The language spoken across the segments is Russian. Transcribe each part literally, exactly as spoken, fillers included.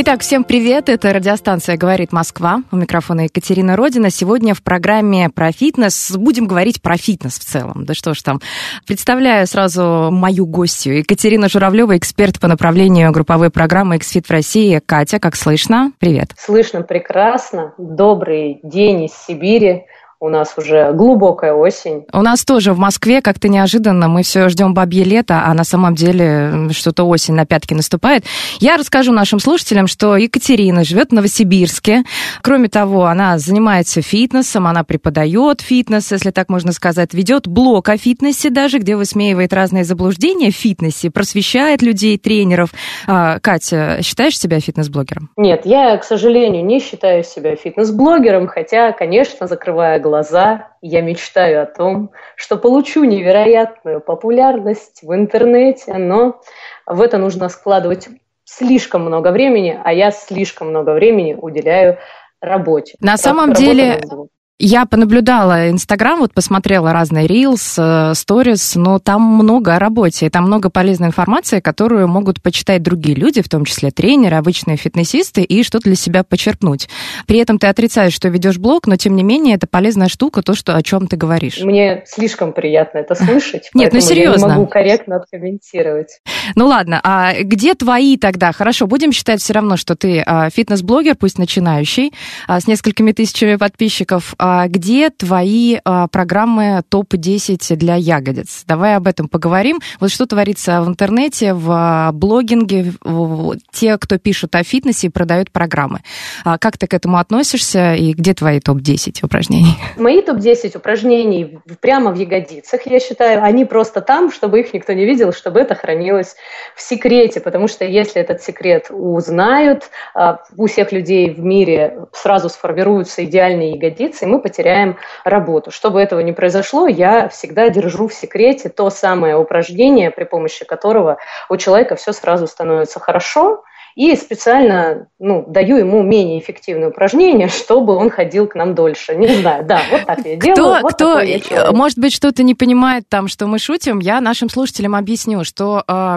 Итак, всем привет, это радиостанция «Говорит Москва», у микрофона Екатерина Родина. Сегодня в программе про фитнес будем говорить про фитнес в целом. Да что ж там, представляю сразу мою гостью, Екатерина Журавлева, эксперт по направлению групповой программы X-Fit в России. Катя, как слышно? Привет. Слышно прекрасно, добрый день из Сибири. У нас уже глубокая осень. У нас тоже в Москве как-то неожиданно. Мы все ждем бабье лето, а на самом деле что-то осень на пятки наступает. Я расскажу нашим слушателям, что Екатерина живет в Новосибирске. Кроме того, она занимается фитнесом, она преподает фитнес, если так можно сказать, ведет блог о фитнесе даже, где высмеивает разные заблуждения в фитнесе, просвещает людей, тренеров. Катя, считаешь себя фитнес-блогером? Нет, я, к сожалению, не считаю себя фитнес-блогером, хотя, конечно, закрывая глаза. глаза, я мечтаю о том, что получу невероятную популярность в интернете, но в это нужно складывать слишком много времени, а я слишком много времени уделяю работе. На так, самом деле... Я понаблюдала Инстаграм, вот посмотрела разные рилс, сторис, но там много о работе, там много полезной информации, которую могут почитать другие люди, в том числе тренеры, обычные фитнесисты, и что-то для себя почерпнуть. При этом ты отрицаешь, что ведешь блог, но тем не менее это полезная штука, то, что, о чем ты говоришь. Мне слишком приятно это слышать, Нет, поэтому ну, серьезно. Я не могу корректно откомментировать. Ну ладно, а где твои тогда? Хорошо, будем считать все равно, что ты фитнес-блогер, пусть начинающий, с несколькими тысячами подписчиков. Где твои а, программы топ десять для ягодиц? Давай об этом поговорим. Вот что творится в интернете, в блогинге, в, в, те, кто пишут о фитнесе и продают программы. А, как ты к этому относишься и где твои топ десять упражнений? Мои топ десять упражнений прямо в ягодицах, я считаю. Они просто там, чтобы их никто не видел, чтобы это хранилось в секрете. Потому что если этот секрет узнают, у всех людей в мире сразу сформируются идеальные ягодицы, мы потеряем работу. Чтобы этого не произошло, я всегда держу в секрете то самое упражнение, при помощи которого у человека все сразу становится хорошо, и специально ну, даю ему менее эффективные упражнения, чтобы он ходил к нам дольше. Не знаю, да, вот так я делаю. Кто, вот кто я может быть, что-то не понимает там, что мы шутим, я нашим слушателям объясню, что э,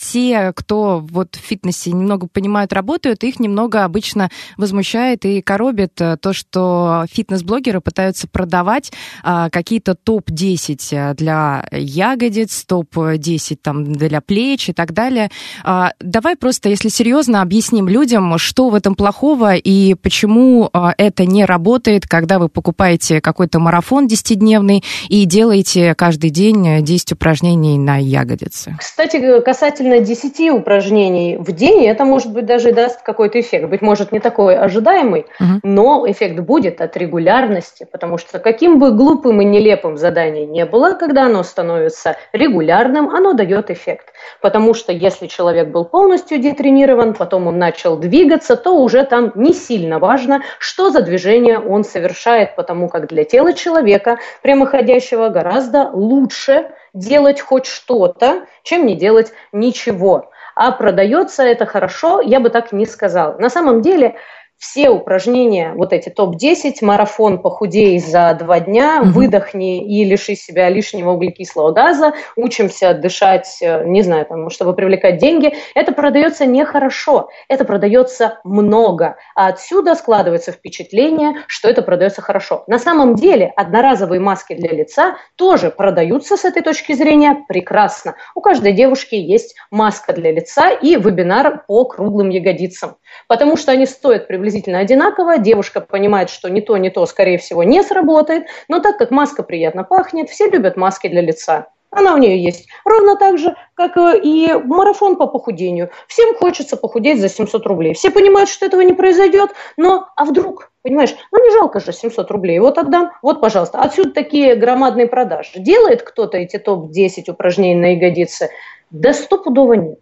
те, кто вот в фитнесе немного понимают, работают, их немного обычно возмущает и коробит то, что фитнес-блогеры пытаются продавать э, какие-то топ десять для ягодиц, топ десять там, для плеч и так далее. Э, давай просто, если серьезно, Серьезно объясним людям, что в этом плохого и почему это не работает, когда вы покупаете какой-то марафон десятидневный и делаете каждый день десять упражнений на ягодицы. Кстати, касательно десяти упражнений в день, это, может быть, даже даст какой-то эффект. Быть может, не такой ожидаемый, угу. но эффект будет от регулярности, потому что каким бы глупым и нелепым задание не было, когда оно становится регулярным, оно дает эффект. Потому что если человек был полностью детренирован, потом он начал двигаться, то уже там не сильно важно, что за движение он совершает, потому как для тела человека, прямоходящего, гораздо лучше делать хоть что-то, чем не делать ничего. А продается это хорошо, я бы так не сказала. На самом деле все упражнения, вот эти топ десять, марафон похудей за два дня, mm-hmm. выдохни и лиши себя лишнего углекислого газа, учимся дышать, не знаю, там, чтобы привлекать деньги, это продается нехорошо, это продается много. А отсюда складывается впечатление, что это продается хорошо. На самом деле одноразовые маски для лица тоже продаются с этой точки зрения прекрасно. У каждой девушки есть маска для лица и вебинар по круглым ягодицам, потому что они стоят привлекать приблизительно одинаково, девушка понимает, что ни то, ни то, скорее всего, не сработает, но так как маска приятно пахнет, все любят маски для лица. Она у нее есть. Ровно так же, как и марафон по похудению. Всем хочется похудеть за семьсот рублей. Все понимают, что этого не произойдет, но а вдруг, понимаешь, ну не жалко же семьсот рублей. Вот отдам, вот, пожалуйста. Отсюда такие громадные продажи. Делает кто-то эти топ десять упражнений на ягодицы? Да стопудово нет.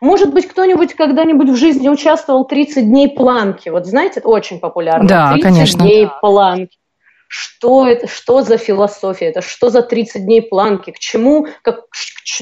Может быть, кто-нибудь когда-нибудь в жизни участвовал тридцать дней планки. Вот знаете, очень популярно. Да, тридцать конечно. дней планки. Что это, что за философия, это что за тридцать дней планки, к чему, как,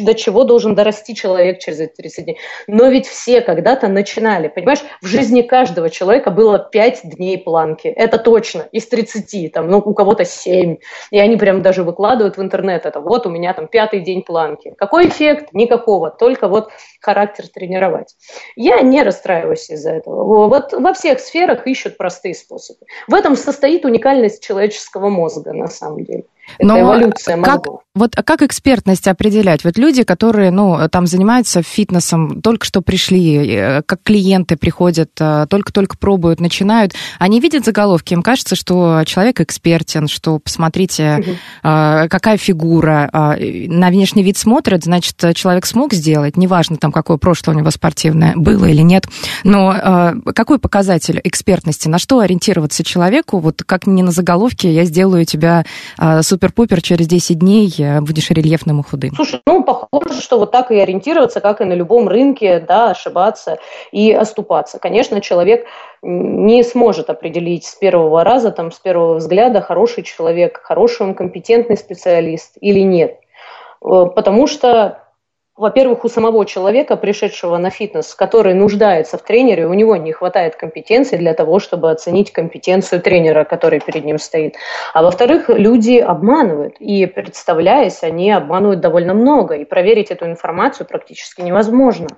до чего должен дорасти человек через эти тридцать дней. Но ведь все когда-то начинали, понимаешь, в жизни каждого человека было пять дней планки, это точно, из тридцати, там, ну, у кого-то семь, и они прям даже выкладывают в интернет это, вот у меня там пятый день планки. Какой эффект? Никакого, только вот характер тренировать. Я не расстраиваюсь из-за этого, вот во всех сферах ищут простые способы. В этом состоит уникальность человечества, мозга, на самом деле. Это но эволюция как, мозга. Вот, а как экспертность определять? Вот люди, которые ну, там занимаются фитнесом, только что пришли, как клиенты приходят, только-только пробуют, начинают, они видят заголовки, им кажется, что человек экспертен, что посмотрите, угу. какая фигура. На внешний вид смотрят, значит, человек смог сделать, неважно, там, какое прошлое у него спортивное было или нет, но какой показатель экспертности, на что ориентироваться человеку, вот как не на заголовке, я сделаю тебя супер-пупер, через десять дней будешь рельефным и худым. Слушай, ну, похоже, что вот так и ориентироваться, как и на любом рынке, да, ошибаться и оступаться. Конечно, человек не сможет определить с первого раза, там, с первого взгляда, хороший человек, хороший он компетентный специалист или нет. Потому что, во-первых, у самого человека, пришедшего на фитнес, который нуждается в тренере, у него не хватает компетенции для того, чтобы оценить компетенцию тренера, который перед ним стоит. А во-вторых, люди обманывают, и, представляясь, они обманывают довольно много, и проверить эту информацию практически невозможно.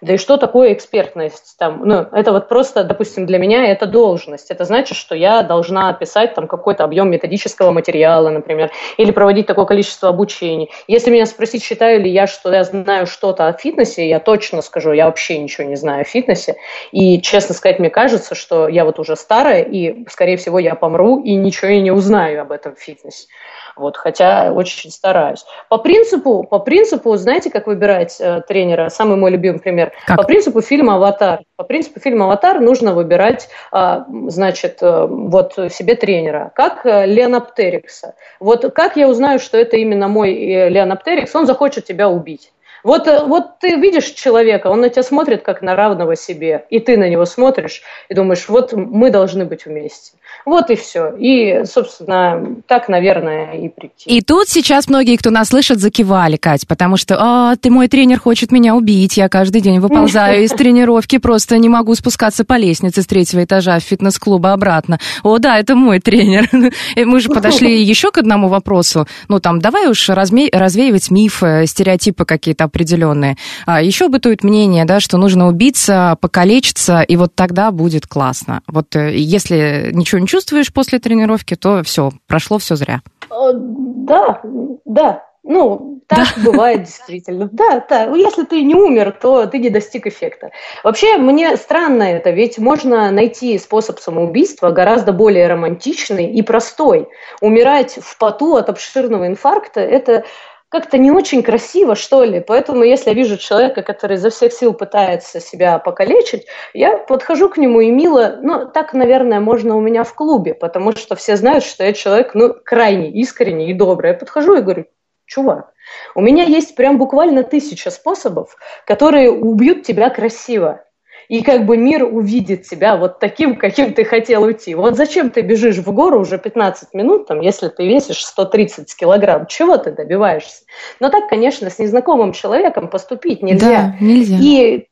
Да и что такое экспертность? Там, ну, это вот просто, допустим, для меня это должность. Это значит, что я должна писать там, какой-то объем методического материала, например, или проводить такое количество обучений. Если меня спросить, считаю ли я, что я знаю, знаю что-то о фитнесе, я точно скажу, я вообще ничего не знаю о фитнесе. И, честно сказать, мне кажется, что я вот уже старая, и, скорее всего, я помру и ничего и не узнаю об этом фитнесе. Вот, хотя очень стараюсь. По принципу, по принципу, знаете, как выбирать э, тренера? Самый мой любимый пример. Как? По принципу фильма «Аватар». По принципу фильма «Аватар» нужно выбирать, э, значит, э, вот себе тренера. Как э, Леоноптерикса. Вот как я узнаю, что это именно мой э, Леоноптерикс? Он захочет тебя убить. Вот, вот ты видишь человека, он на тебя смотрит как на равного себе, и ты на него смотришь и думаешь, вот мы должны быть вместе. Вот и все. И, собственно, так, наверное, и прийти. И тут сейчас многие, кто нас слышит, закивали, Кать, потому что а, ты мой тренер хочет меня убить, я каждый день выползаю из тренировки, просто не могу спускаться по лестнице с третьего этажа в фитнес-клуба обратно. О, да, это мой тренер. Мы же подошли еще к одному вопросу. Ну, там, давай уж развеивать мифы, стереотипы какие-то определенные. А еще бытует мнение, да, что нужно убиться, покалечиться, и вот тогда будет классно. Вот если ничего не чувствуешь после тренировки, то все, прошло все зря. Да, да. Ну, так да. бывает действительно. Да, да, если ты не умер, то ты не достиг эффекта. Вообще, мне странно это, ведь можно найти способ самоубийства гораздо более романтичный и простой. Умирать в поту от обширного инфаркта – это как-то не очень красиво, что ли. Поэтому, если я вижу человека, который изо всех сил пытается себя покалечить, я подхожу к нему и мило, ну, так, наверное, можно у меня в клубе, потому что все знают, что я человек, ну, крайне искренний и добрый. Я подхожу и говорю, чувак, у меня есть прям буквально тысяча способов, которые убьют тебя красиво. И как бы мир увидит тебя вот таким, каким ты хотел уйти. Вот зачем ты бежишь в гору уже пятнадцать минут, там, если ты весишь сто тридцать килограмм? Чего ты добиваешься? Но так, конечно, с незнакомым человеком поступить нельзя. Да, нельзя. И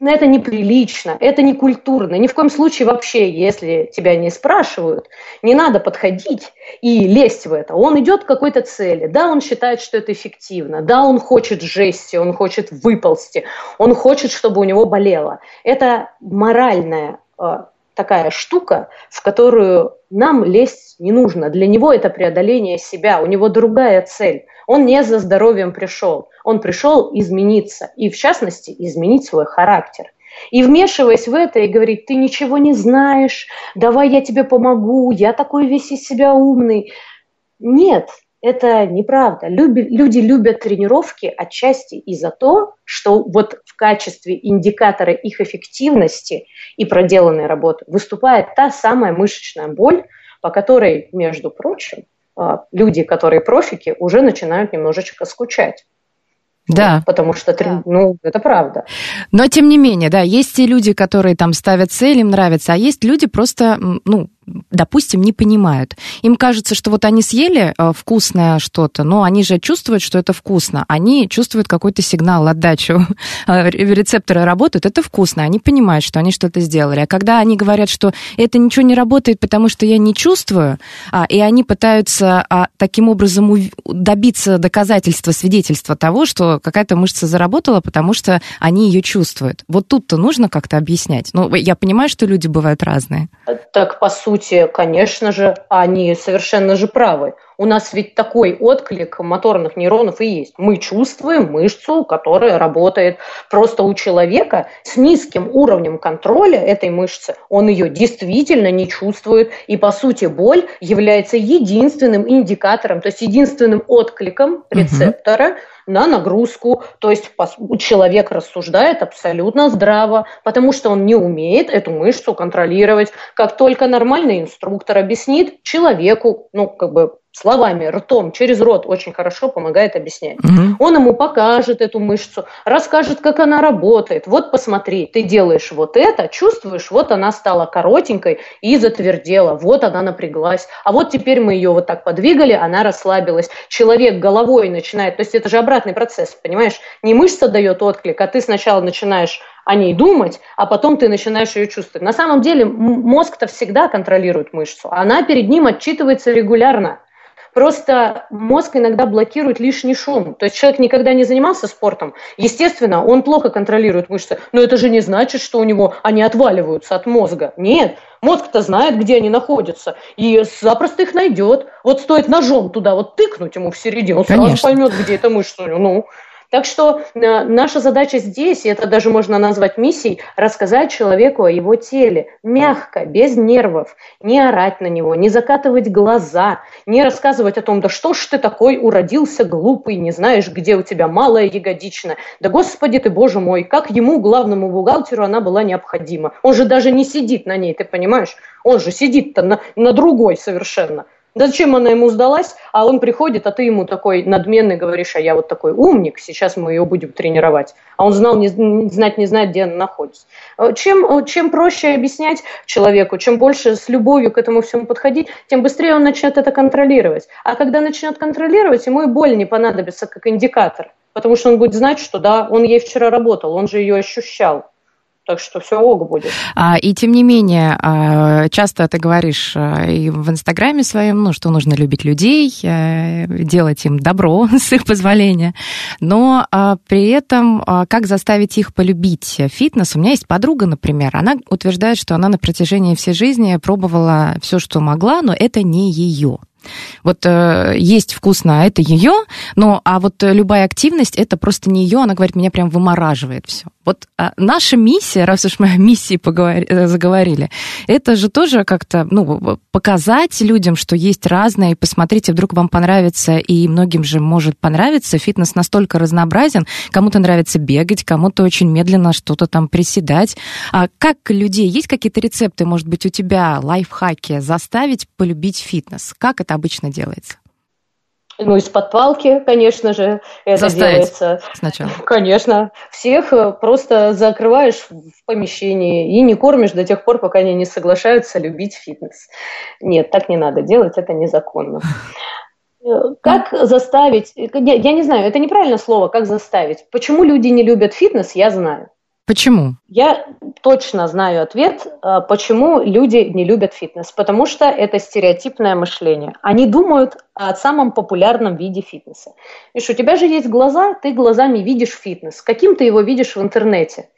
это неприлично, это некультурно. Ни в коем случае вообще, если тебя не спрашивают, не надо подходить и лезть в это. Он идет к какой-то цели. Да, он считает, что это эффективно. Да, он хочет жести, он хочет выползти. Он хочет, чтобы у него болело. Это моральная э, такая штука, в которую нам лезть не нужно. Для него это преодоление себя. У него другая цель. Он не за здоровьем пришел. Он пришел измениться. И, в частности, изменить свой характер. И, вмешиваясь в это, и говорить, ты ничего не знаешь, давай я тебе помогу, я такой весь из себя умный. Нет, Это неправда. Люби, люди любят тренировки отчасти и за то, что вот в качестве индикатора их эффективности и проделанной работы выступает та самая мышечная боль, по которой, между прочим, люди, которые профики, уже начинают немножечко скучать. Да. Потому что, ну, это правда. Но, тем не менее, да, есть те люди, которые там ставят цель, им нравится, а есть люди просто, ну, допустим, не понимают. Им кажется, что вот они съели вкусное что-то, но они же чувствуют, что это вкусно. Они чувствуют какой-то сигнал, отдачу. Рецепторы работают, это вкусно. Они понимают, что они что-то сделали. А когда они говорят, что это ничего не работает, потому что я не чувствую, и они пытаются таким образом добиться доказательства, свидетельства того, что какая-то мышца заработала, потому что они ее чувствуют. Вот тут-то нужно как-то объяснять. Ну, я понимаю, что люди бывают разные. Так, по сути, конечно же, они совершенно же правы. У нас ведь такой отклик моторных нейронов и есть. Мы чувствуем мышцу, которая работает. Просто у человека с низким уровнем контроля этой мышцы, он ее действительно не чувствует. И, по сути, боль является единственным индикатором, то есть единственным откликом рецептора, угу, на нагрузку. То есть человек рассуждает абсолютно здраво, потому что он не умеет эту мышцу контролировать. Как только нормальный инструктор объяснит человеку, ну, как бы словами, ртом, через рот очень хорошо помогает объяснять. Угу. Он ему покажет эту мышцу, расскажет, как она работает. Вот посмотри, ты делаешь вот это, чувствуешь, вот она стала коротенькой и затвердела, вот она напряглась, а вот теперь мы ее вот так подвигали, она расслабилась. Человек головой начинает, то есть это же обратный процесс, понимаешь? Не мышца дает отклик, а ты сначала начинаешь о ней думать, а потом ты начинаешь ее чувствовать. На самом деле мозг-то всегда контролирует мышцу, она перед ним отчитывается регулярно. Просто мозг иногда блокирует лишний шум. То есть человек никогда не занимался спортом. Естественно, он плохо контролирует мышцы. Но это же не значит, что у него они отваливаются от мозга. Нет. Мозг-то знает, где они находятся, и запросто их найдет. Вот стоит ножом туда вот тыкнуть ему в середину, он сразу поймет, где эта мышца. Ну. Так что наша задача здесь, и это даже можно назвать миссией, рассказать человеку о его теле мягко, без нервов, не орать на него, не закатывать глаза, не рассказывать о том, да что ж ты такой уродился глупый, не знаешь, где у тебя малая ягодичная, да господи ты, боже мой, как ему, главному бухгалтеру, она была необходима, он же даже не сидит на ней, ты понимаешь, он же сидит-то на, на другой совершенно. Зачем она ему сдалась, а он приходит, а ты ему такой надменный говоришь, а я вот такой умник, сейчас мы ее будем тренировать. А он знал, не, знать не знает, где она находится. Чем, чем проще объяснять человеку, чем больше с любовью к этому всему подходить, тем быстрее он начнет это контролировать. А когда начнет контролировать, ему и боль не понадобится как индикатор, потому что он будет знать, что да, он ей вчера работал, он же ее ощущал. Так что все ок будет. А, и тем не менее, часто ты говоришь и в Инстаграме своем, ну, что нужно любить людей, делать им добро с их позволения, но при этом как заставить их полюбить фитнес? У меня есть подруга, например, она утверждает, что она на протяжении всей жизни пробовала все, что могла, но это не ее. Вот э, есть вкусно, а это ее, но а вот любая активность, это просто не ее, она говорит, меня прям вымораживает все. Вот а наша миссия, раз уж мы о миссии поговори, заговорили, это же тоже как-то, ну, показать людям, что есть разное, и посмотрите, вдруг вам понравится, и многим же может понравиться, фитнес настолько разнообразен, кому-то нравится бегать, кому-то очень медленно что-то там приседать. А как людей, есть какие-то рецепты, может быть, у тебя, лайфхаки, заставить полюбить фитнес? Как это обычно делается? Ну, из-под палки, конечно же, это заставить делается. Сначала. Конечно. Всех просто закрываешь в помещении и не кормишь до тех пор, пока они не соглашаются любить фитнес. Нет, так не надо делать, это незаконно. Как заставить? Я не знаю, это неправильное слово, как заставить. Почему люди не любят фитнес, я знаю. Почему? Я точно знаю ответ, почему люди не любят фитнес. Потому что это стереотипное мышление. Они думают о самом популярном виде фитнеса. Видишь, у тебя же есть глаза, ты глазами видишь фитнес. Каким ты его видишь в интернете?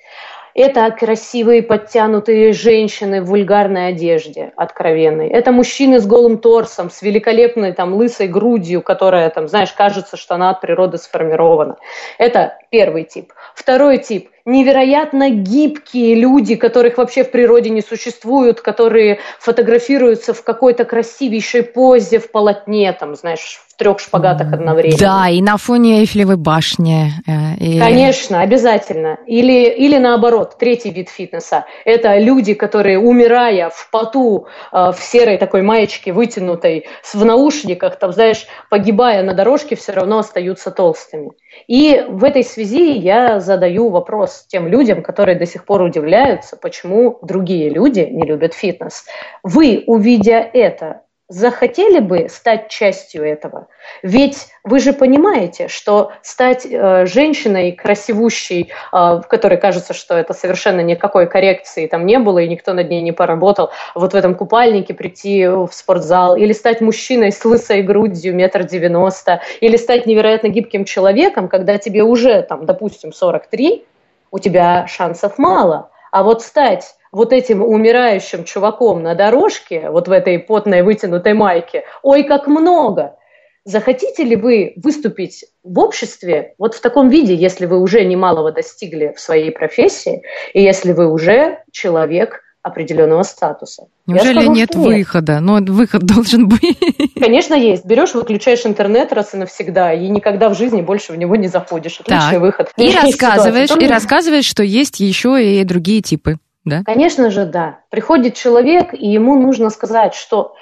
Это красивые подтянутые женщины в вульгарной одежде, откровенной. Это мужчины с голым торсом, с великолепной там лысой грудью, которая, там, знаешь, кажется, что она от природы сформирована. Это первый тип. Второй тип – невероятно гибкие люди, которых вообще в природе не существует, которые фотографируются в какой-то красивейшей позе в полотне, там, знаешь, в трех шпагатах одновременно. Да, и на фоне Эйфелевой башни. И... Конечно, обязательно. Или, или наоборот, третий вид фитнеса. Это люди, которые, умирая в поту, в серой такой маечке вытянутой, в наушниках, там, знаешь, погибая на дорожке, все равно остаются толстыми. И в этой связи я задаю вопрос тем людям, которые до сих пор удивляются, почему другие люди не любят фитнес. Вы, увидя это, захотели бы стать частью этого? Ведь вы же понимаете, что стать э, женщиной красивущей, э, которой кажется, что это совершенно никакой коррекции там не было и никто над ней не поработал, вот в этом купальнике прийти в спортзал, или стать мужчиной с лысой грудью метр девяносто, или стать невероятно гибким человеком, когда тебе уже, там, допустим, сорок три, у тебя шансов мало. А вот стать вот этим умирающим чуваком на дорожке, вот в этой потной вытянутой майке, ой, как много! Захотите ли вы выступить в обществе вот в таком виде, если вы уже немалого достигли в своей профессии, и если вы уже человек определенного статуса? Неужели скажу, нет выхода? Но выход должен быть. Конечно, есть. Берешь, выключаешь интернет раз и навсегда, и никогда в жизни больше в него не заходишь. Отличный так. выход. И рассказываешь, и рассказываешь, что есть еще и другие типы. Да? Конечно же, да. Приходит человек, и ему нужно сказать, что,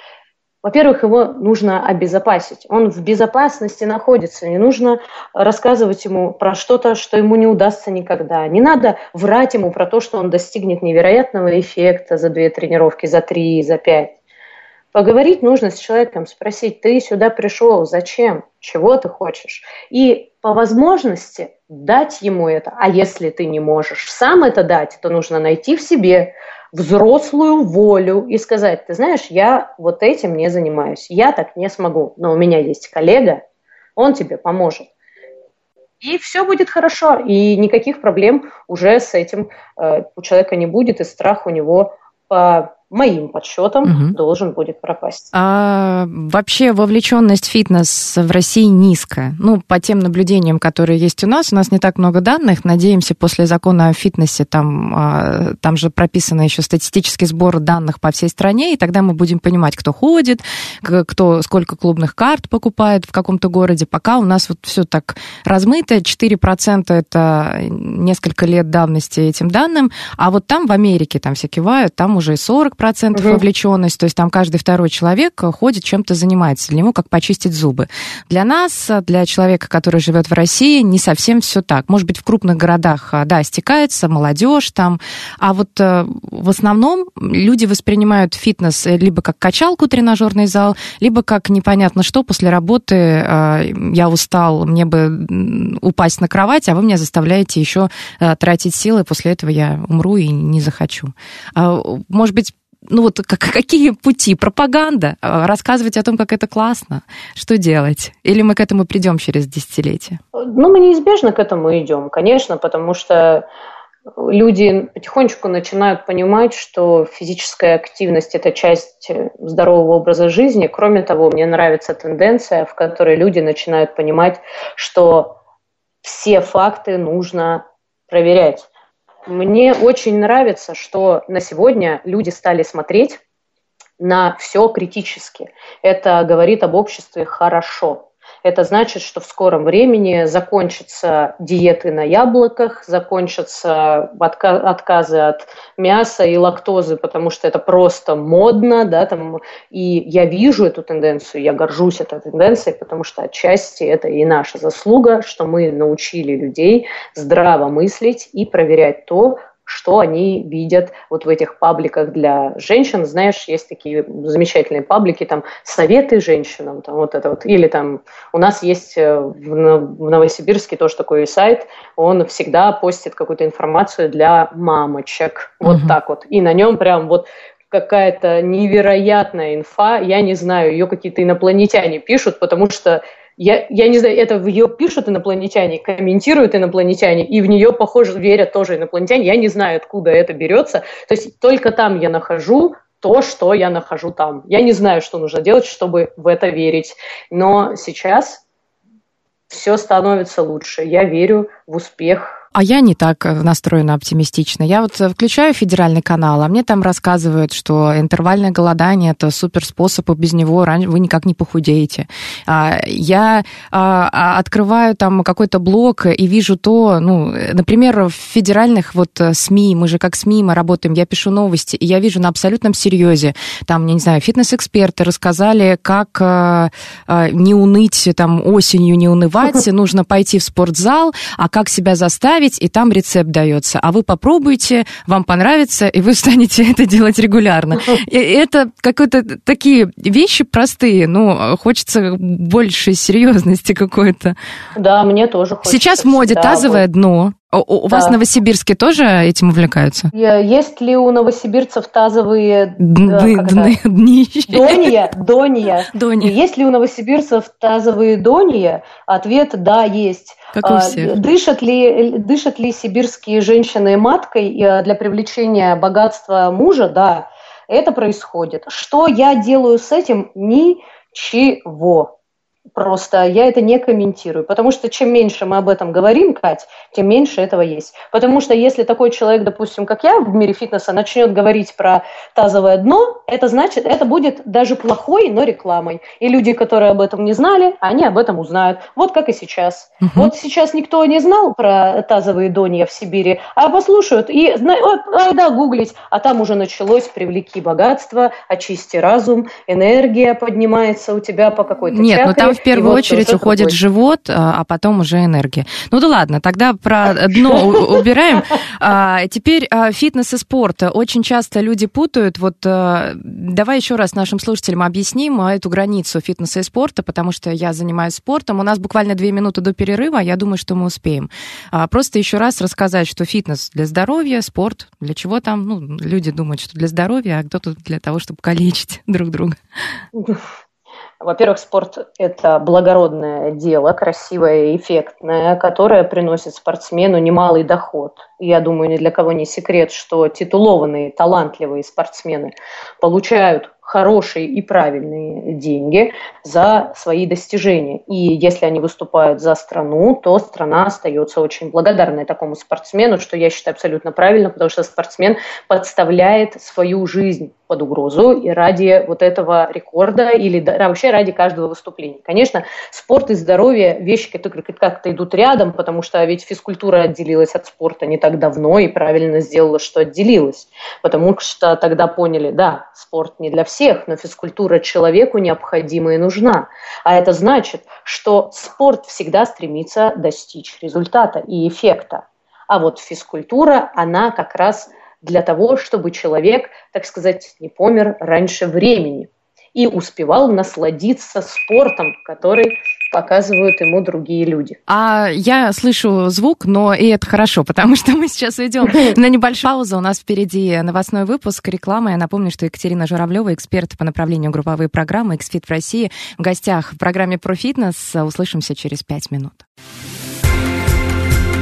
во-первых, его нужно обезопасить. Он в безопасности находится. Не нужно рассказывать ему про что-то, что ему не удастся никогда. Не надо врать ему про то, что он достигнет невероятного эффекта за две тренировки, за три, за пять. Поговорить нужно с человеком, спросить: ты сюда пришел, зачем, чего ты хочешь? И по возможности дать ему это. А если ты не можешь сам это дать, то нужно найти в себе взрослую волю и сказать: ты знаешь, я вот этим не занимаюсь, я так не смогу, но у меня есть коллега, он тебе поможет. И все будет хорошо, и никаких проблем уже с этим э, у человека не будет, и страх у него по... моим подсчетом, угу. должен будет пропасть. А вообще вовлеченность фитнес в России низкая. Ну, по тем наблюдениям, которые есть у нас, у нас не так много данных. Надеемся, после закона о фитнесе там, там же прописан еще статистический сбор данных по всей стране, и тогда мы будем понимать, кто ходит, кто сколько клубных карт покупает в каком-то городе. Пока у нас вот все так размыто. четыре процента это несколько лет давности этим данным, а вот там в Америке там все кивают, там уже и сорок процентов процентов угу. вовлеченность, то есть там каждый второй человек ходит, чем-то занимается, для него как почистить зубы. Для нас, для человека, который живет в России, не совсем все так. Может быть, в крупных городах, да, стекается молодежь там, а вот в основном люди воспринимают фитнес либо как качалку, тренажерный зал, либо как непонятно что, после работы я устал, мне бы упасть на кровать, а вы меня заставляете еще тратить силы, после этого я умру и не захочу. Может быть, ну вот какие пути? Пропаганда? Рассказывать о том, как это классно? Что делать? Или мы к этому придем через десятилетия? Ну, мы неизбежно к этому идем, конечно, потому что люди потихонечку начинают понимать, что физическая активность – это часть здорового образа жизни. Кроме того, мне нравится тенденция, в которой люди начинают понимать, что все факты нужно проверять. Мне очень нравится, что на сегодня люди стали смотреть на все критически. Это говорит об обществе хорошо. Это значит, что в скором времени закончатся диеты на яблоках, закончатся отка- отказы от мяса и лактозы, потому что это просто модно, да, там, и я вижу эту тенденцию, я горжусь этой тенденцией, потому что отчасти это и наша заслуга, что мы научили людей здраво мыслить и проверять то, что они видят вот в этих пабликах для женщин. Знаешь, есть такие замечательные паблики, там, советы женщинам, там, вот это вот, или там, у нас есть в Новосибирске тоже такой сайт, он всегда постит какую-то информацию для мамочек, вот [S2] Uh-huh. [S1] Так вот, и на нем прям вот какая-то невероятная инфа, я не знаю, ее какие-то инопланетяне пишут, потому что Я, я не знаю, это в ее пишут инопланетяне, комментируют инопланетяне, и в нее, похоже, верят тоже инопланетяне. Я не знаю, откуда это берется. То есть только там я нахожу то, что я нахожу там. Я не знаю, что нужно делать, чтобы в это верить. Но сейчас все становится лучше. Я верю в успех А я не так настроена оптимистично. Я вот включаю федеральный канал, а мне там рассказывают, что интервальное голодание – это суперспособ, и без него вы никак не похудеете. Я открываю там какой-то блог и вижу то, ну, например, в федеральных вот СМИ, мы же как СМИ, мы работаем, я пишу новости, и я вижу на абсолютном серьезе, там, я не знаю, фитнес-эксперты рассказали, как не уныть там осенью, не унывать, нужно пойти в спортзал, а как себя заставить, и там рецепт дается. А вы попробуйте, вам понравится, и вы станете это делать регулярно. И это какие-то такие вещи простые, но хочется большей серьезности какой-то. Да, мне тоже хочется. Сейчас в моде да, тазовое вот. дно. У вас да. в Новосибирске тоже этим увлекаются? Есть ли у новосибирцев тазовые... Дны, дни. Донья, донья. Донья. Есть ли у новосибирцев тазовые донья? Ответ – да, есть. Как у всех. Дышат ли, дышат ли сибирские женщины маткой для привлечения богатства мужа? Да, это происходит. Что я делаю с этим? Ничего. Просто я это не комментирую, потому что чем меньше мы об этом говорим, Кать, тем меньше этого есть. Потому что если такой человек, допустим, как я, в мире фитнеса начнет говорить про тазовое дно, это значит, это будет даже плохой, но рекламой. И люди, которые об этом не знали, они об этом узнают. Вот как и сейчас. Угу. Вот сейчас никто не знал про тазовые донья в Сибири, а послушают и, да, гуглить, а там уже началось «привлеки богатство», «очисти разум», «энергия поднимается у тебя по какой-то чакре». В первую вот очередь уходит такой. Живот, а потом уже энергия. Ну да ладно, тогда про дно убираем. Теперь фитнес и спорт. Очень часто люди путают. Вот давай еще раз нашим слушателям объясним эту границу фитнеса и спорта, потому что я занимаюсь спортом. У нас буквально две минуты до перерыва, я думаю, что мы успеем. Просто еще раз рассказать, что фитнес для здоровья, спорт для чего там? Ну, люди думают, что для здоровья, а кто-то для того, чтобы калечить друг друга. Во-первых, спорт – это благородное дело, красивое и эффектное, которое приносит спортсмену немалый доход. Я думаю, ни для кого не секрет, что титулованные, талантливые спортсмены получают хорошие и правильные деньги за свои достижения. И если они выступают за страну, то страна остается очень благодарной такому спортсмену, что я считаю абсолютно правильно, потому что спортсмен подставляет свою жизнь под угрозу и ради вот этого рекорда или вообще ради каждого выступления. Конечно, спорт и здоровье – вещи как-то идут рядом, потому что ведь физкультура отделилась от спорта не так давно и правильно сделала, что отделилась. Потому что тогда поняли, да, спорт не для всех, но физкультура человеку необходима и нужна. А это значит, что спорт всегда стремится достичь результата и эффекта. А вот физкультура, она как раз для того, чтобы человек, так сказать, не помер раньше времени и успевал насладиться спортом, который показывают ему другие люди. А я слышу звук, но и это хорошо, потому что мы сейчас идем на небольшую паузу. У нас впереди новостной выпуск, реклама. Я напомню, что Екатерина Журавлева, эксперт по направлению групповые программы X-Fit в России, в гостях в программе про фитнес. Услышимся через пять минут.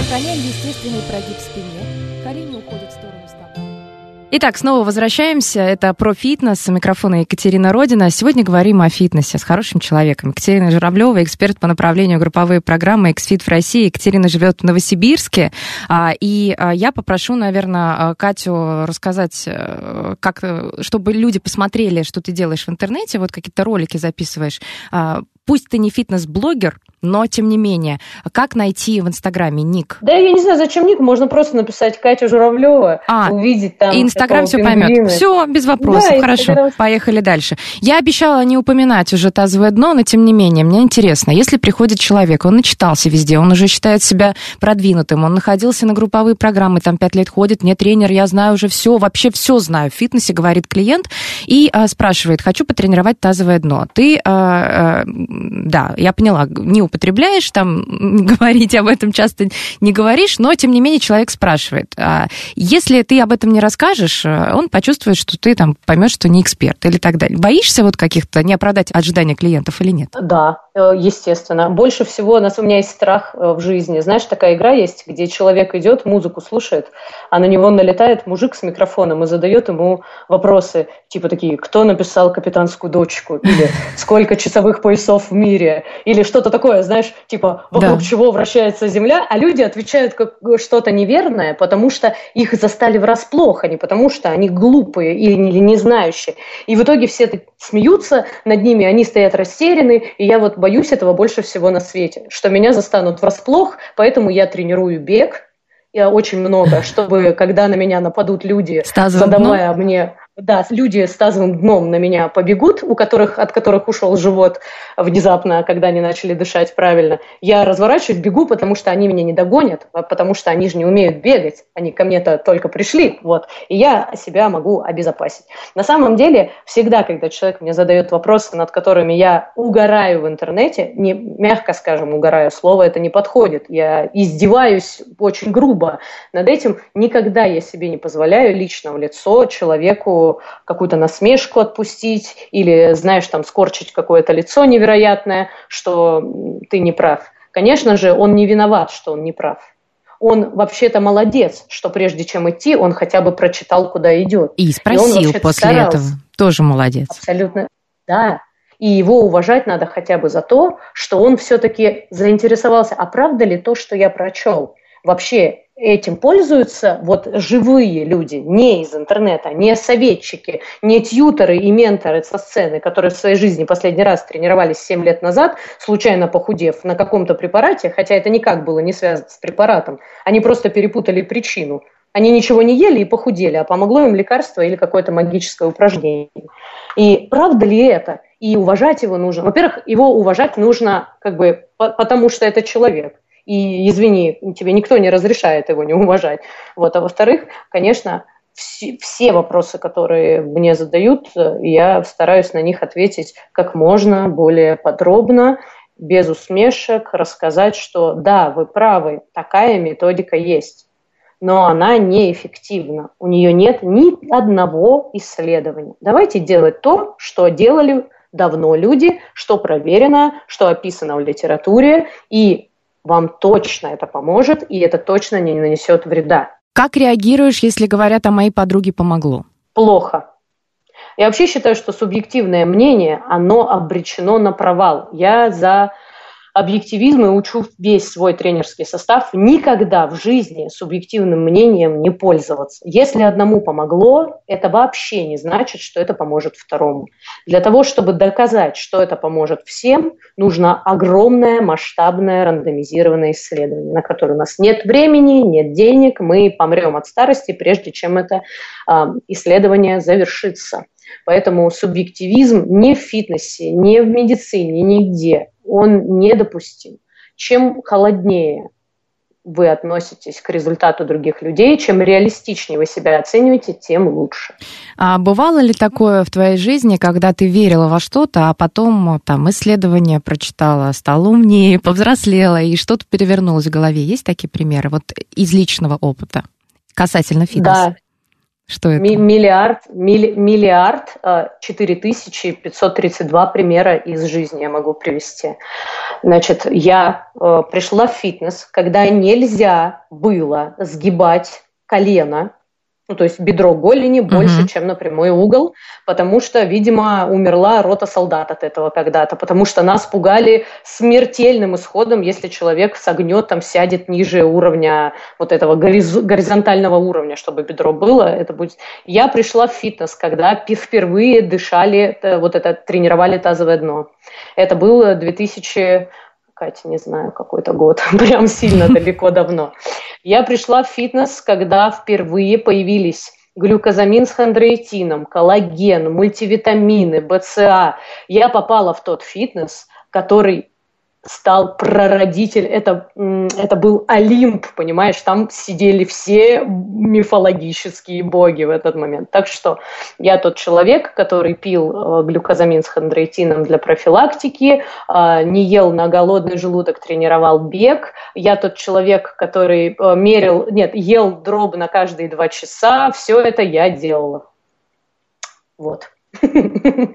Сохраняем естественный прогиб спины. Колени уходят в сторону стопы. Итак, снова возвращаемся. Это про фитнес. У микрофона Екатерина Родина. Сегодня говорим о фитнесе с хорошим человеком. Екатерина Журавлева, эксперт по направлению групповые программы X-Fit в России. Екатерина живет в Новосибирске. И я попрошу, наверное, Катю рассказать, как, чтобы люди посмотрели, что ты делаешь в интернете, вот какие-то ролики записываешь. Пусть ты не фитнес-блогер, но, тем не менее, как найти в Инстаграме ник? Да я не знаю, зачем ник, можно просто написать Катя Журавлева, а, увидеть там. И Инстаграм все поймет. Пингвина. Все, без вопросов, да, хорошо, Инстаграм... поехали дальше. Я обещала не упоминать уже тазовое дно, но, тем не менее, мне интересно, если приходит человек, он начитался везде, он уже считает себя продвинутым, он находился на групповые программы, там пять лет ходит, мне тренер, я знаю уже все, вообще все знаю в фитнесе, говорит клиент, и а, спрашивает, хочу потренировать тазовое дно. Ты... А, а, да, я поняла, не употребляешь, там, говорить об этом часто не говоришь, но, тем не менее, человек спрашивает. А если ты об этом не расскажешь, он почувствует, что ты там поймешь, что не эксперт или так далее. Боишься вот каких-то не оправдать ожидания клиентов или нет? Да, естественно. Больше всего у нас у меня есть страх в жизни. Знаешь, такая игра есть, где человек идет, музыку слушает, а на него налетает мужик с микрофоном и задает ему вопросы, типа такие, кто написал «Капитанскую дочку» или «Сколько часовых поясов в мире?» или что-то такое, знаешь, типа «Вокруг да. чего вращается Земля?», а люди отвечают как что-то неверное, потому что их застали врасплох, а не потому что они глупые или не знающие. И в итоге все смеются над ними, они стоят растерянные, и я вот боюсь этого больше всего на свете, что меня застанут врасплох, поэтому я тренирую бег, я очень много, чтобы когда на меня нападут люди, задавая мне... Да, люди с тазовым дном на меня побегут, у которых, от которых ушел живот внезапно, когда они начали дышать правильно. Я разворачиваюсь, бегу, потому что они меня не догонят, потому что они же не умеют бегать, они ко мне-то только пришли, вот, и я себя могу обезопасить. На самом деле, всегда, когда человек мне задает вопросы, над которыми я угораю в интернете, не, мягко скажем, угораю, слово это не подходит, я издеваюсь очень грубо над этим, никогда я себе не позволяю лично в лицо человеку какую-то насмешку отпустить или, знаешь, там, скорчить какое-то лицо невероятное, что ты не прав. Конечно же, он не виноват, что он не прав. Он вообще-то молодец, что прежде чем идти, он хотя бы прочитал, куда идет. И спросил и после старался. Этого. Тоже молодец. Абсолютно, да. И его уважать надо хотя бы за то, что он все-таки заинтересовался, а правда ли то, что я прочел? Вообще этим пользуются вот живые люди, не из интернета, не советчики, не тьюторы и менторы со сцены, которые в своей жизни последний раз тренировались семь лет назад, случайно похудев на каком-то препарате, хотя это никак было не связано с препаратом, они просто перепутали причину. Они ничего не ели и похудели, а помогло им лекарство или какое-то магическое упражнение. И правда ли это? И уважать его нужно. Во-первых, его уважать нужно как бы потому, что это человек. И, извини, тебе никто не разрешает его не уважать. Вот. А во-вторых, конечно, вс- все вопросы, которые мне задают, я стараюсь на них ответить как можно более подробно, без усмешек, рассказать, что да, вы правы, такая методика есть, но она неэффективна, у нее нет ни одного исследования. Давайте делать то, что делали давно люди, что проверено, что описано в литературе, и вам точно это поможет, и это точно не нанесет вреда. Как реагируешь, если говорят о моей подруге помогло? Плохо. Я вообще считаю, что субъективное мнение, оно обречено на провал. Я за объективизм и учу весь свой тренерский состав никогда в жизни субъективным мнением не пользоваться. Если одному помогло, это вообще не значит, что это поможет второму. Для того, чтобы доказать, что это поможет всем, нужно огромное масштабное рандомизированное исследование, на которое у нас нет времени, нет денег, мы помрем от старости, прежде чем это э, исследование завершится. Поэтому субъективизм ни в фитнесе, ни в медицине, нигде он недопустим. Чем холоднее вы относитесь к результату других людей, чем реалистичнее вы себя оцениваете, тем лучше. А бывало ли такое в твоей жизни, когда ты верила во что-то, а потом там исследование прочитала, стала умнее, повзрослела, и что-то перевернулось в голове? Есть такие примеры вот из личного опыта касательно фитнеса? Да. Что это? Миллиард, милли, миллиард четыре тысячи пятьсот тридцать два примера из жизни я могу привести. Значит, я пришла в фитнес, когда нельзя было сгибать колено, ну, то есть бедро голени больше, uh-huh. чем на прямой угол, потому что, видимо, умерла рота солдат от этого когда-то, потому что нас пугали смертельным исходом, если человек согнет, там, сядет ниже уровня вот этого гориз- горизонтального уровня, чтобы бедро было. Это будет... Я пришла в фитнес, когда впервые дышали, вот это, тренировали тазовое дно. Это было две тысячи... Катя, не знаю, какой-то год, прям сильно далеко давно. Я пришла в фитнес, когда впервые появились глюкозамин с хондроитином, коллаген, мультивитамины, БЦА. Я попала в тот фитнес, который стал прародитель, это, это был Олимп, понимаешь, там сидели все мифологические боги в этот момент. Так что я тот человек, который пил глюкозамин с хондроитином для профилактики, не ел на голодный желудок, тренировал бег. Я тот человек, который мерил, нет, ел дробно каждые два часа, все это я делала. Вот.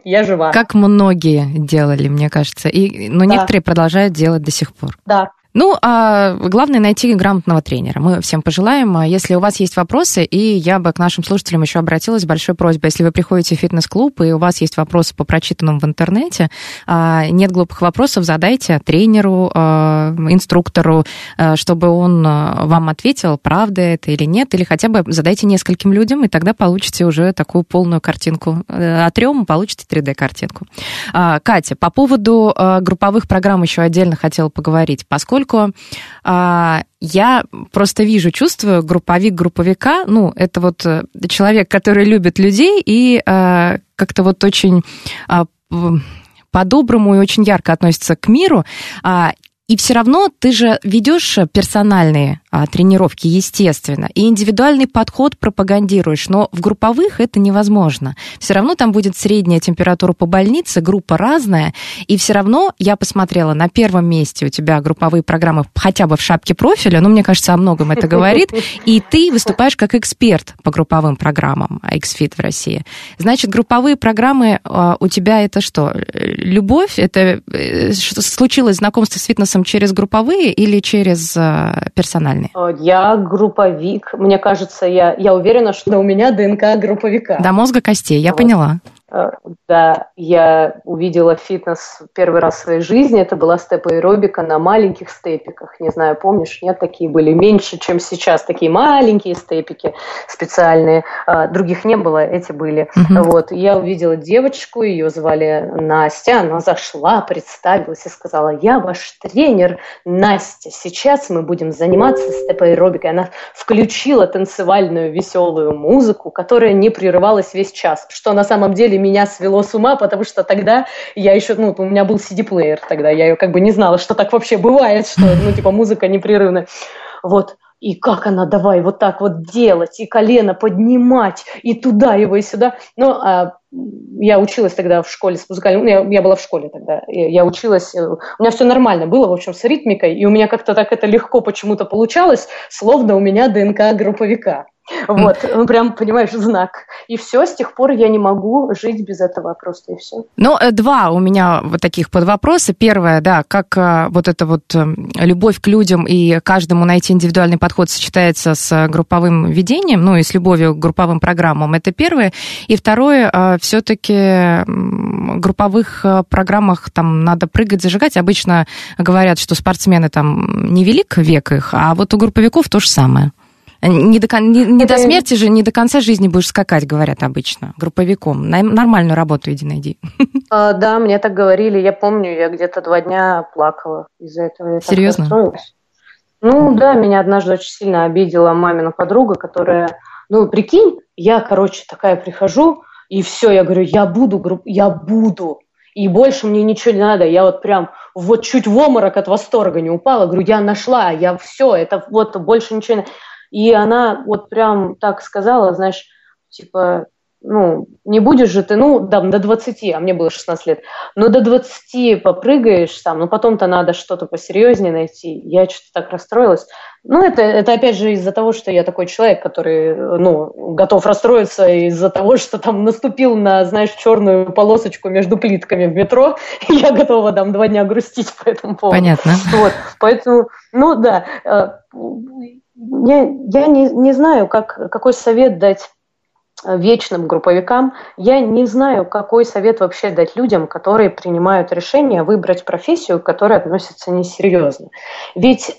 Я жива. Как многие делали, мне кажется. И, но да. Некоторые продолжают делать до сих пор. Да. Ну, а главное найти грамотного тренера. Мы всем пожелаем. Если у вас есть вопросы, и я бы к нашим слушателям еще обратилась с большой просьбой. Если вы приходите в фитнес-клуб, и у вас есть вопросы по прочитанному в интернете, нет глупых вопросов, задайте тренеру, инструктору, чтобы он вам ответил, правда это или нет, или хотя бы задайте нескольким людям, и тогда получите уже такую полную картинку. А трем получите три дэ-картинку. Катя, по поводу групповых программ еще отдельно хотела поговорить, поскольку А, я просто вижу, чувствую групповик групповика, ну, это вот человек, который любит людей и а, как-то вот очень а, по-доброму и очень ярко относится к миру, а, и все равно ты же ведешь персональные а, тренировки, естественно, и индивидуальный подход пропагандируешь, но в групповых это невозможно. Все равно там будет средняя температура по больнице, группа разная, и все равно я посмотрела, на первом месте у тебя групповые программы хотя бы в шапке профиля, ну, мне кажется, о многом это говорит, и ты выступаешь как эксперт по групповым программам X-Fit в России. Значит, групповые программы а, у тебя это что? Любовь? Это случилось знакомство с фитнесом через групповые или через э, персональные? Я групповик. Мне кажется, я, я уверена, что у меня ДНК групповика. До мозга костей, я вот. Поняла. Да, я увидела фитнес первый раз в своей жизни. Это была степ-аэробика на маленьких степиках. Не знаю, помнишь, нет, такие были меньше, чем сейчас. Такие маленькие степики специальные. Других не было, эти были. Uh-huh. Вот. Я увидела девочку, ее звали Настя. Она зашла, представилась и сказала: я ваш тренер, Настя. Сейчас мы будем заниматься степ-аэробикой. Она включила танцевальную веселую музыку, которая не прерывалась весь час. Что на самом деле меня свело с ума, потому что тогда я еще, ну, у меня был си ди-плеер тогда, я ее как бы не знала, что так вообще бывает, что, ну, типа, музыка непрерывная. Вот. И как она, давай вот так вот делать, и колено поднимать, и туда его, и сюда. Ну, а я училась тогда в школе с музыкальным... Я, я была в школе тогда, я училась... У меня все нормально было, в общем, с ритмикой, и у меня как-то так это легко почему-то получалось, словно у меня ДНК групповика. Вот, ну, прям, понимаешь, знак. И все, с тех пор я не могу жить без этого просто, и все. Ну, два у меня вот таких подвопроса. Первое, да, как вот эта вот любовь к людям и каждому найти индивидуальный подход сочетается с групповым ведением, ну, и с любовью к групповым программам. Это первое. И второе, все-таки в групповых программах там надо прыгать, зажигать. Обычно говорят, что спортсмены там не велик век их, а вот у групповиков то же самое. Не до, не, не до смерти же, не до конца жизни будешь скакать, говорят обычно, групповиком. Нормальную работу иди найди. А, да, мне так говорили. Я помню, я где-то два дня плакала из-за этого. Я Серьезно? Ну да, меня однажды очень сильно обидела мамина подруга, которая... Ну, прикинь, я, короче, такая прихожу, и все, я говорю, я буду, я буду. И больше мне ничего не надо. Я вот прям вот чуть в обморок от восторга не упала. Говорю, я нашла, я все, это вот больше ничего не надо. И она вот прям так сказала, знаешь, типа, ну, не будешь же ты, ну, да, до двадцати, а мне было шестнадцать лет, но до двадцати попрыгаешь там, но потом-то надо что-то посерьезнее найти. Я что-то так расстроилась. Ну, это, это опять же из-за того, что я такой человек, который, ну, готов расстроиться из-за того, что там наступил на, знаешь, черную полосочку между плитками в метро, и я готова там два дня грустить по этому поводу. Понятно. Вот, поэтому, ну, да, Я, я не, не знаю, как, какой совет дать вечным групповикам. Я не знаю, какой совет вообще дать людям, которые принимают решение выбрать профессию, к которой относятся несерьезно. Ведь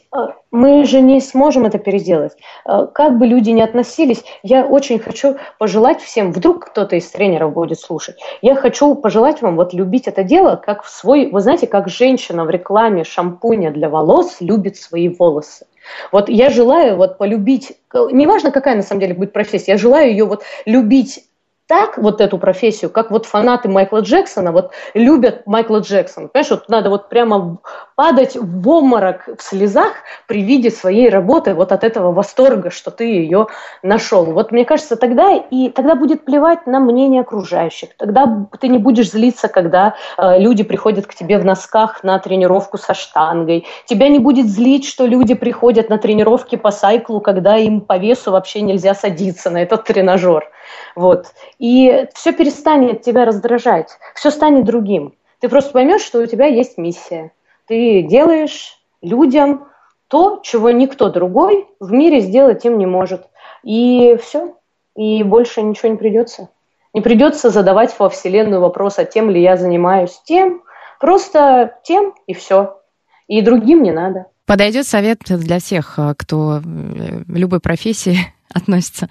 мы же не сможем это переделать. Как бы люди ни относились, я очень хочу пожелать всем, вдруг кто-то из тренеров будет слушать, я хочу пожелать вам вот любить это дело, как в свой, вы знаете, как женщина в рекламе шампуня для волос любит свои волосы. Вот я желаю вот полюбить, неважно, какая на самом деле будет профессия, я желаю ее вот любить так вот эту профессию, как вот фанаты Майкла Джексона, вот любят Майкла Джексона. Понимаешь, вот надо вот прямо падать в обморок в слезах при виде своей работы, вот от этого восторга, что ты ее нашел. Вот мне кажется, тогда и тогда будет плевать на мнение окружающих, тогда ты не будешь злиться, когда э, люди приходят к тебе в носках на тренировку со штангой, тебя не будет злить, что люди приходят на тренировки по сайклу, когда им по весу вообще нельзя садиться на этот тренажер. Вот. И все перестанет тебя раздражать, все станет другим. Ты просто поймешь, что у тебя есть миссия. Ты делаешь людям то, чего никто другой в мире сделать им не может. И все. И больше ничего не придется. Не придется задавать во Вселенную вопрос, а тем ли я занимаюсь тем. Просто тем и все. И другим не надо. Подойдет совет для всех, кто к любой профессии относится.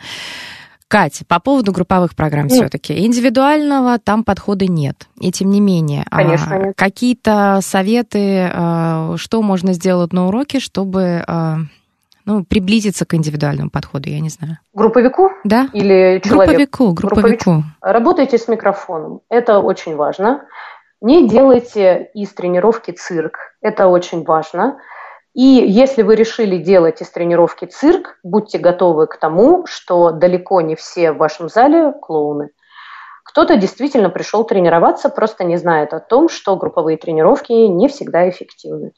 Кать, по поводу групповых программ нет. все-таки. Индивидуального там подхода нет. И тем не менее, конечно, а, какие-то советы, а, что можно сделать на уроке, чтобы а, ну, приблизиться к индивидуальному подходу, я не знаю. Групповику? Да. Или человеку? Групповику, групповику. Группович... Работайте с микрофоном. Это очень важно. Не делайте из тренировки цирк. Это очень важно. И если вы решили делать из тренировки цирк, будьте готовы к тому, что далеко не все в вашем зале клоуны. Кто-то действительно пришел тренироваться, просто не знает о том, что групповые тренировки не всегда эффективны.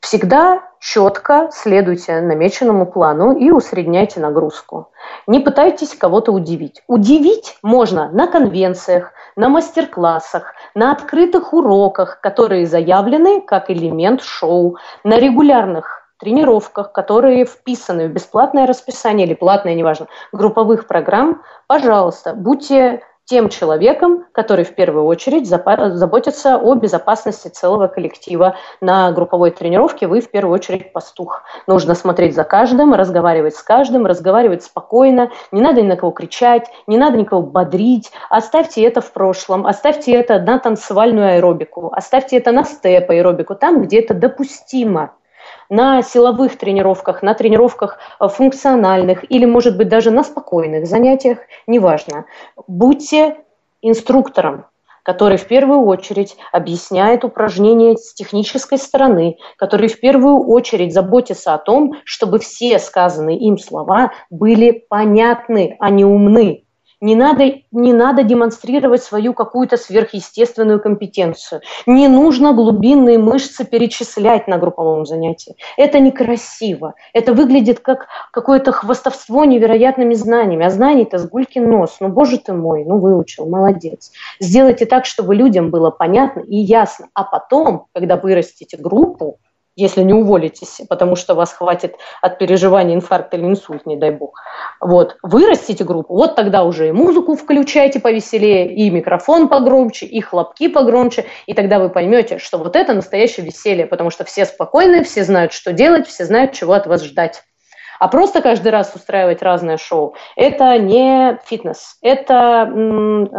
Всегда четко следуйте намеченному плану и усредняйте нагрузку. Не пытайтесь кого-то удивить. Удивить можно на конвенциях, на мастер-классах, на открытых уроках, которые заявлены как элемент шоу, на регулярных тренировках, которые вписаны в бесплатное расписание или платное, неважно, групповых программ. Пожалуйста, будьте тем человеком, который в первую очередь заботится о безопасности целого коллектива. На групповой тренировке вы в первую очередь пастух. Нужно смотреть за каждым, разговаривать с каждым, разговаривать спокойно. Не надо ни на кого кричать, не надо никого бодрить. Оставьте это в прошлом, оставьте это на танцевальную аэробику, оставьте это на степ-аэробику, там, где это допустимо. На силовых тренировках, на тренировках функциональных или, может быть, даже на спокойных занятиях, неважно. Будьте инструктором, который в первую очередь объясняет упражнения с технической стороны, который в первую очередь заботится о том, чтобы все сказанные им слова были понятны, а не умны. Не надо, не надо демонстрировать свою какую-то сверхъестественную компетенцию. Не нужно глубинные мышцы перечислять на групповом занятии. Это некрасиво. Это выглядит как какое-то хвастовство невероятными знаниями. А знаний-то с гульки нос. Ну, боже ты мой, ну выучил, молодец. Сделайте так, чтобы людям было понятно и ясно. А потом, когда вырастите группу, если не уволитесь, потому что вас хватит от переживания инфаркт или инсульт, не дай бог. Вот, вырастите группу, вот тогда уже и музыку включайте повеселее, и микрофон погромче, и хлопки погромче, и тогда вы поймете, что вот это настоящее веселье, потому что все спокойны, все знают, что делать, все знают, чего от вас ждать. А просто каждый раз устраивать разное шоу – это не фитнес, это м-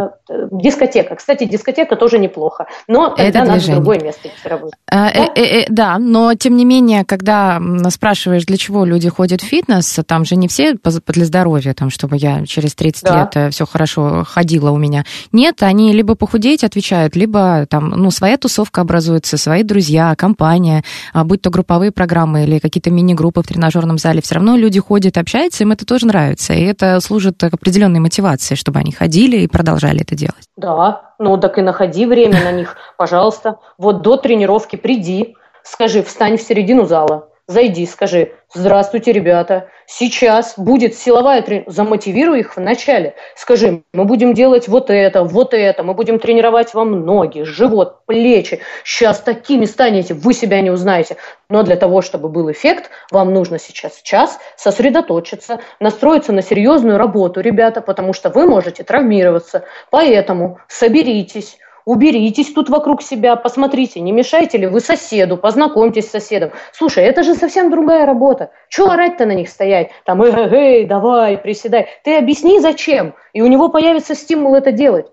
дискотека. Кстати, дискотека тоже неплохо, но тогда это надо в другое место идти работать. А, да? Э, э, да, но тем не менее, когда спрашиваешь, для чего люди ходят в фитнес, там же не все для здоровья, там, чтобы я через тридцать да. лет все хорошо ходила у меня. Нет, они либо похудеть отвечают, либо там, ну, своя тусовка образуется, свои друзья, компания, будь то групповые программы или какие-то мини-группы в тренажерном зале, все равно но люди ходят, общаются, им это тоже нравится. И это служит определенной мотивацией, чтобы они ходили и продолжали это делать. Да, ну так и находи время на них, пожалуйста. Вот до тренировки приди, скажи, встань в середину зала, зайди, скажи, здравствуйте, ребята, сейчас будет силовая тренировка, замотивируй их вначале. Скажи, мы будем делать вот это, вот это, мы будем тренировать вам ноги, живот, плечи. Сейчас такими станете, вы себя не узнаете. Но для того, чтобы был эффект, вам нужно сейчас час сосредоточиться, настроиться на серьезную работу, ребята, потому что вы можете травмироваться. Поэтому соберитесь. Уберитесь тут вокруг себя, посмотрите, не мешаете ли вы соседу, познакомьтесь с соседом. Слушай, это же совсем другая работа. Чего орать-то на них стоять? Там, эй, эй, давай, приседай. Ты объясни, зачем, и у него появится стимул это делать.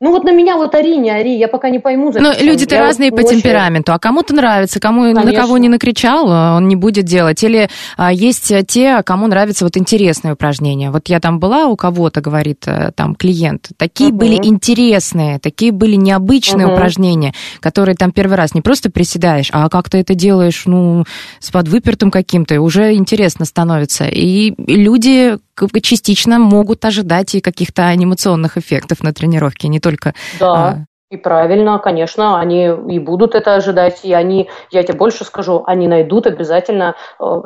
Ну вот на меня вот ори, не ори, я пока не пойму. За Но люди-то я разные вот по темпераменту, а кому-то нравится, кому Конечно. На кого не накричал, он не будет делать. Или а, есть те, кому нравятся вот интересные упражнения. Вот я там была у кого-то, говорит там клиент, такие угу. были интересные, такие были необычные угу. упражнения, которые там первый раз не просто приседаешь, а как ты это делаешь, ну, с подвыпертым каким-то, и уже интересно становится. И люди частично могут ожидать и каких-то анимационных эффектов на тренировке, не только... Да, а... и правильно, конечно, они и будут это ожидать, и они, я тебе больше скажу, они найдут обязательно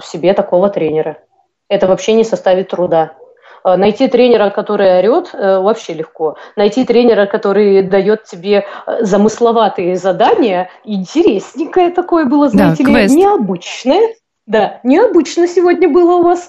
себе такого тренера. Это вообще не составит труда. Найти тренера, который орет, вообще легко. Найти тренера, который дает тебе замысловатые задания, интересненькое такое было, знаете да, ли, квест. Необычное. Да, необычно сегодня было у вас.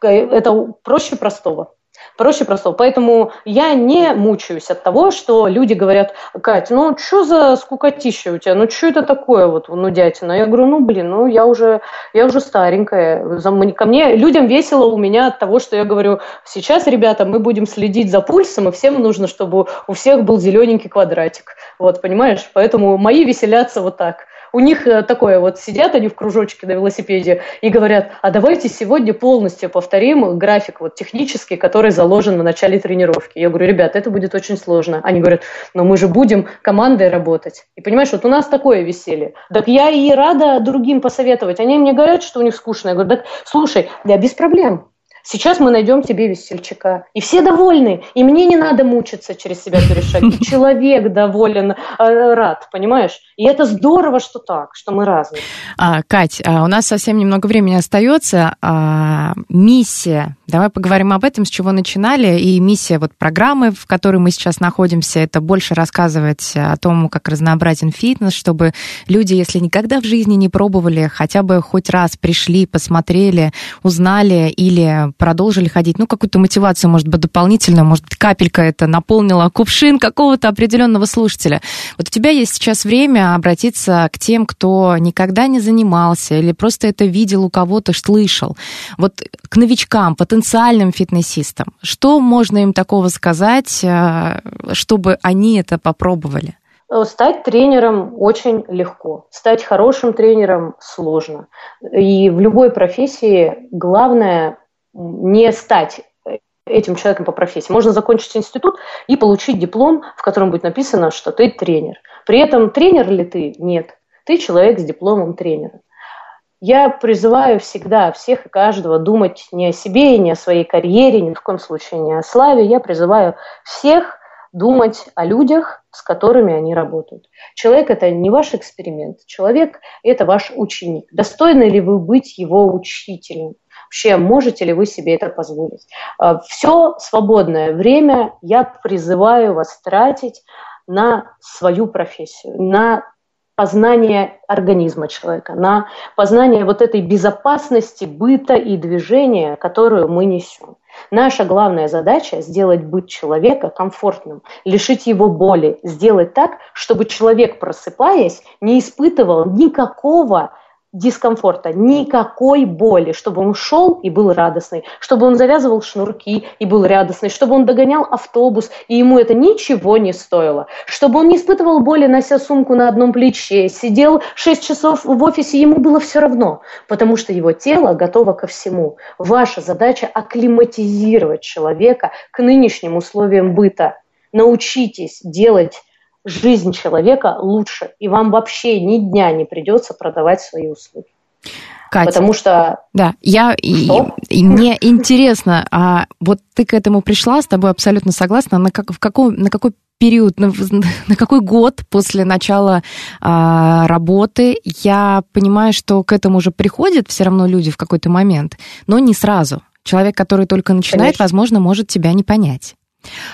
Это проще простого. Проще простого. Поэтому я не мучаюсь от того, что люди говорят: Кать, ну что за скукотища у тебя? Ну что это такое вот нудятина? Я говорю, ну блин, ну я уже, я уже старенькая. Ко мне людям весело у меня от того, что я говорю: сейчас, ребята, мы будем следить за пульсом, и всем нужно, чтобы у всех был зелененький квадратик. Вот, понимаешь? Поэтому мои веселятся вот так. У них такое вот, сидят они в кружочке на велосипеде и говорят: а давайте сегодня полностью повторим график вот технический, который заложен на начале тренировки. Я говорю: ребят, это будет очень сложно. Они говорят: но мы же будем командой работать. И понимаешь, вот у нас такое веселье. Так я и рада другим посоветовать. Они мне говорят, что у них скучно. Я говорю: так слушай, да без проблем. Сейчас мы найдем тебе весельчака. И все довольны. И мне не надо мучиться через себя перешаг. И человек доволен, рад, понимаешь? И это здорово, что так, что мы разные. А, Кать, у нас совсем немного времени остается. А, миссия. Давай поговорим об этом, с чего начинали. И миссия вот программы, в которой мы сейчас находимся, это больше рассказывать о том, как разнообразен фитнес, чтобы люди, если никогда в жизни не пробовали, хотя бы хоть раз пришли, посмотрели, узнали или продолжили ходить, ну, какую-то мотивацию, может быть, дополнительную, может быть, капелька это наполнила кувшин какого-то определенного слушателя. Вот у тебя есть сейчас время обратиться к тем, кто никогда не занимался или просто это видел у кого-то, слышал. Вот к новичкам, потенциальным фитнесистам, что можно им такого сказать, чтобы они это попробовали? Стать тренером очень легко, стать хорошим тренером сложно. И в любой профессии главное – не стать этим человеком по профессии. Можно закончить институт и получить диплом, в котором будет написано, что ты тренер. При этом тренер ли ты? Нет. Ты человек с дипломом тренера. Я призываю всегда всех и каждого думать не о себе, не о своей карьере, ни в коем случае не о славе. Я призываю всех думать о людях, с которыми они работают. Человек – это не ваш эксперимент. Человек – это ваш ученик. Достойны ли вы быть его учителем? Вообще, можете ли вы себе это позволить? Все свободное время я призываю вас тратить на свою профессию, на познание организма человека, на познание вот этой безопасности быта и движения, которую мы несем. Наша главная задача – сделать быт человека комфортным, лишить его боли, сделать так, чтобы человек, просыпаясь, не испытывал никакого дискомфорта, никакой боли, чтобы он шел и был радостный, чтобы он завязывал шнурки и был радостный, чтобы он догонял автобус, и ему это ничего не стоило, чтобы он не испытывал боли, нося сумку на одном плече, сидел шесть часов в офисе, ему было все равно, потому что его тело готово ко всему. Ваша задача – акклиматизировать человека к нынешним условиям быта. Научитесь делать жизнь человека лучше, и вам вообще ни дня не придется продавать свои услуги. Катя, потому что... Да, я... Что? И, мне интересно, а вот ты к этому пришла, с тобой абсолютно согласна, на, как, в каком, на какой период, на, на какой год после начала а, работы я понимаю, что к этому уже приходят все равно люди в какой-то момент, но не сразу. Человек, который только начинает, Конечно. Возможно, может тебя не понять.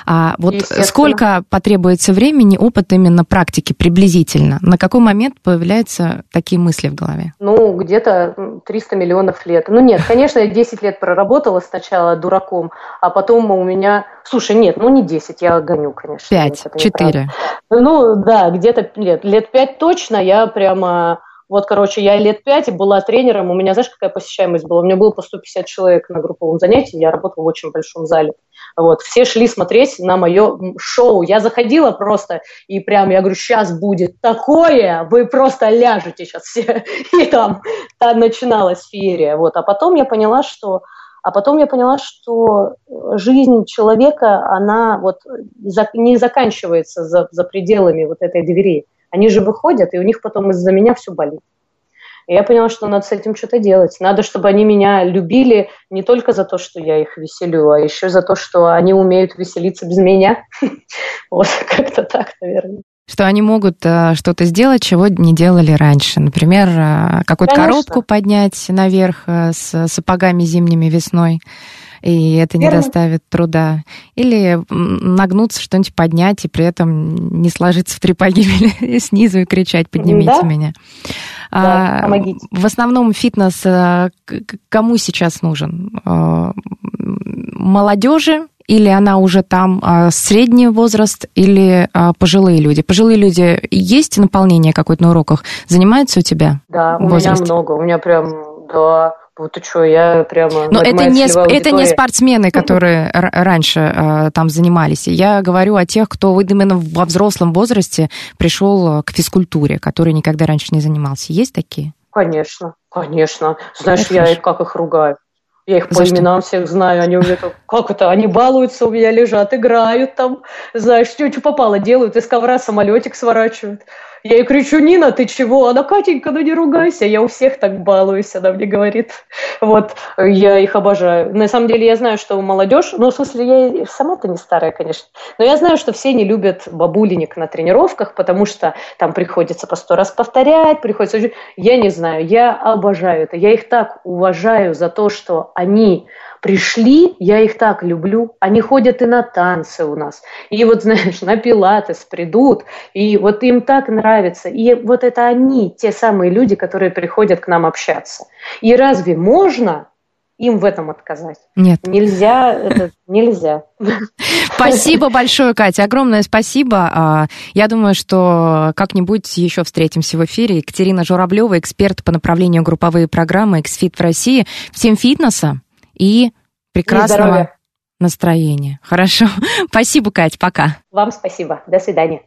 А вот сколько потребуется времени, опыт именно практики приблизительно? На какой момент появляются такие мысли в голове? Ну, где-то триста миллионов лет. Ну нет, конечно, я десять лет проработала сначала дураком, а потом у меня... Слушай, нет, ну не десять, я гоню, конечно. пять, четыре. Ну да, где-то лет. Лет пять точно я прямо... Вот, короче, я лет пять и была тренером, у меня, знаешь, какая посещаемость была? У меня было по сто пятьдесят человек на групповом занятии, я работала в очень большом зале. Вот, все шли смотреть на мое шоу. Я заходила просто, и прям, я говорю, сейчас будет такое, вы просто ляжете сейчас все. И там, там начиналась феерия. Вот, а потом я поняла, что... А потом я поняла, что жизнь человека, она вот не заканчивается за, за пределами вот этой двери. Они же выходят, и у них потом из-за меня все болит. И я поняла, что надо с этим что-то делать. Надо, чтобы они меня любили не только за то, что я их веселю, а еще за то, что они умеют веселиться без меня. Вот как-то так, наверное. Что они могут что-то сделать, чего не делали раньше. Например, какую-то Конечно. коробку поднять наверх с сапогами зимними весной, и это Верно. не доставит труда. Или нагнуться, что-нибудь поднять, и при этом не сложиться в три погибели снизу и кричать «поднимите да? меня». Да, помогите. В основном фитнес кому сейчас нужен? Молодежи? Или она уже там средний возраст, или пожилые люди? Пожилые люди, есть наполнение какое-то на уроках? Занимаются у тебя? Да, у возраст? меня много. У меня прям, да, вот ты что, я прямо... Но это не, это не спортсмены, которые раньше там занимались. Я говорю о тех, кто именно во взрослом возрасте пришел к физкультуре, который никогда раньше не занимался. Есть такие? Конечно, конечно. Знаешь, я как их ругаю. Я их по именам всех знаю, они у меня как, как это, они балуются, у меня лежат, играют там, знаешь, что, что попало делают, из ковра самолетик сворачивают. Я ей кричу: Нина, ты чего? Она: Катенька, ну не ругайся, я у всех так балуюсь, она мне говорит. Вот, я их обожаю. На самом деле я знаю, что молодежь, ну в смысле я сама-то не старая, конечно, но я знаю, что все не любят бабуленек на тренировках, потому что там приходится по сто раз повторять, приходится... Я не знаю, я обожаю это, я их так уважаю за то, что они... Пришли, я их так люблю, они ходят и на танцы у нас, и вот, знаешь, на пилатес придут, и вот им так нравится, и вот это они, те самые люди, которые приходят к нам общаться. И разве можно им в этом отказать? Нет. Нельзя, это, нельзя. Спасибо большое, Катя, огромное спасибо. Я думаю, что как-нибудь еще встретимся в эфире. Екатерина Журавлева, эксперт по направлению групповые программы X-Fit в России. Всем фитнеса и прекрасного и настроения. Хорошо. Спасибо, Кать. Пока. Вам спасибо. До свидания.